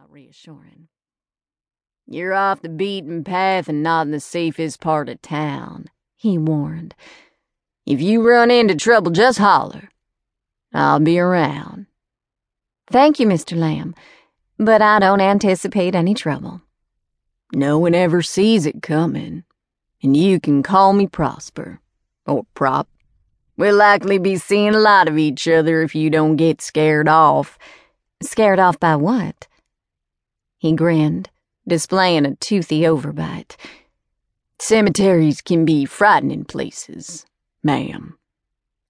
not reassuring. "You're off the beaten path and not in the safest part of town," he warned. "If you run into trouble, just holler. I'll be around." "Thank you, Mr. Lamb, but I don't anticipate any trouble." "No one ever sees it coming, and you can call me Prosper, or Prop. We'll likely be seeing a lot of each other if you don't get scared off." "Scared off by what?" He grinned, displaying a toothy overbite. "Cemeteries can be frightening places, ma'am."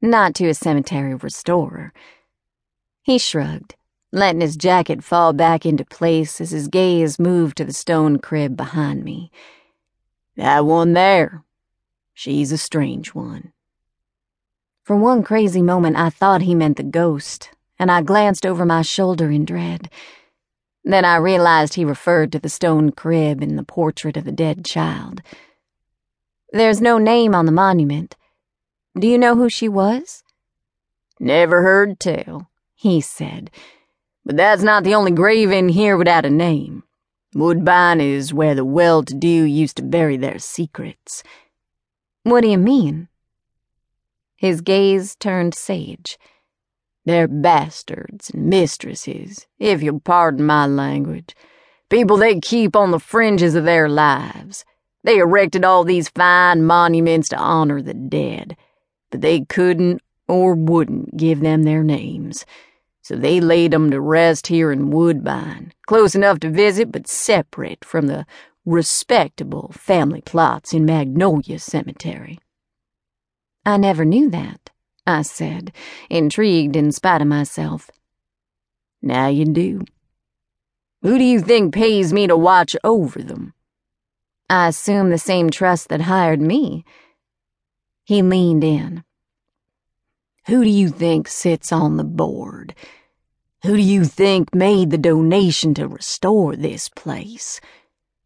"Not to a cemetery restorer." He shrugged, letting his jacket fall back into place as his gaze moved to the stone crib behind me. "That one there, she's a strange one." For one crazy moment, I thought he meant the ghost, and I glanced over my shoulder in dread. Then I realized he referred to the stone crib and the portrait of a dead child. "There's no name on the monument. Do you know who she was?" "Never heard tell," he said. "But that's not the only grave in here without a name. Woodbine is where the well-to-do used to bury their secrets." "What do you mean?" His gaze turned sage. "They're bastards and mistresses, if you'll pardon my language. People they keep on the fringes of their lives. They erected all these fine monuments to honor the dead, but they couldn't or wouldn't give them their names. So they laid them to rest here in Woodbine, close enough to visit but separate from the respectable family plots in Magnolia Cemetery." "I never knew that," I said, intrigued in spite of myself. "Now you do. Who do you think pays me to watch over them?" "I assume the same trust that hired me." He leaned in. "Who do you think sits on the board? Who do you think made the donation to restore this place?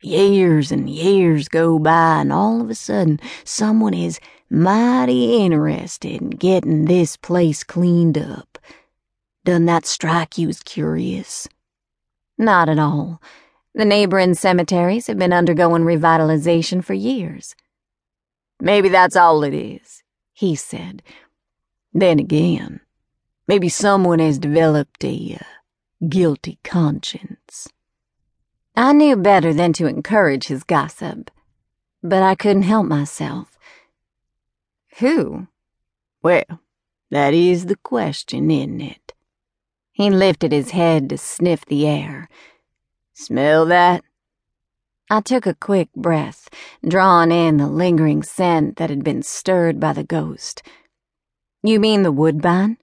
Years and years go by, and all of a sudden, someone is mighty interested in getting this place cleaned up. Doesn't that strike you as curious?" "Not at all. The neighboring cemeteries have been undergoing revitalization for years." "Maybe that's all it is," he said. "Then again, maybe someone has developed a guilty conscience." I knew better than to encourage his gossip, but I couldn't help myself. "Who?" "Well, that is the question, isn't it?" He lifted his head to sniff the air. "Smell that?" I took a quick breath, drawing in the lingering scent that had been stirred by the ghost. "You mean the Woodbine?"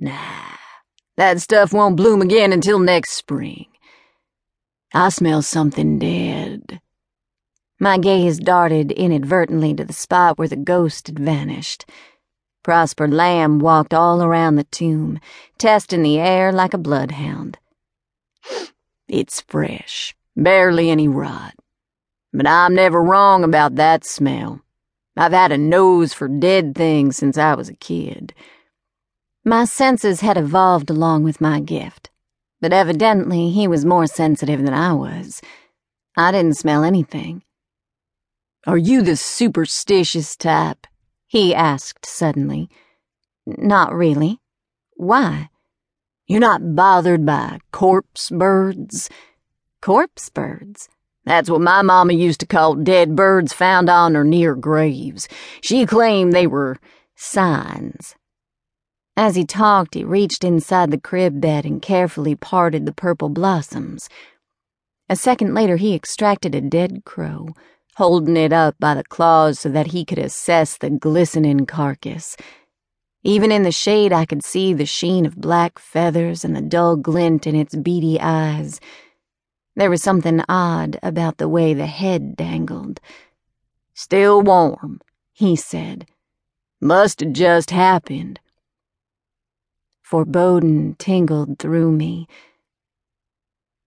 "Nah, that stuff won't bloom again until next spring. I smell something dead." My gaze darted inadvertently to the spot where the ghost had vanished. Prosper Lamb walked all around the tomb, testing the air like a bloodhound. "It's fresh, barely any rot. But I'm never wrong about that smell. I've had a nose for dead things since I was a kid." My senses had evolved along with my gift, but evidently he was more sensitive than I was. I didn't smell anything. "Are you the superstitious type?" he asked suddenly. "Not really. Why?" "You're not bothered by corpse birds?" "Corpse birds?" "That's what my mama used to call dead birds found on or near graves. She claimed they were signs." As he talked, he reached inside the crib bed and carefully parted the purple blossoms. A second later, he extracted a dead crow, holding it up by the claws so that he could assess the glistening carcass. Even in the shade, I could see the sheen of black feathers and the dull glint in its beady eyes. There was something odd about the way the head dangled. "Still warm," he said. "Must have just happened." Foreboding tingled through me.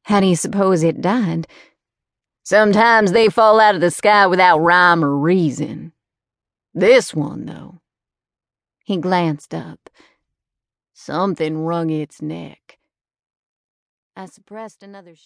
How do you suppose it died? "Sometimes they fall out of the sky without rhyme or reason. This one, though." He glanced up. "Something wrung its neck." I suppressed another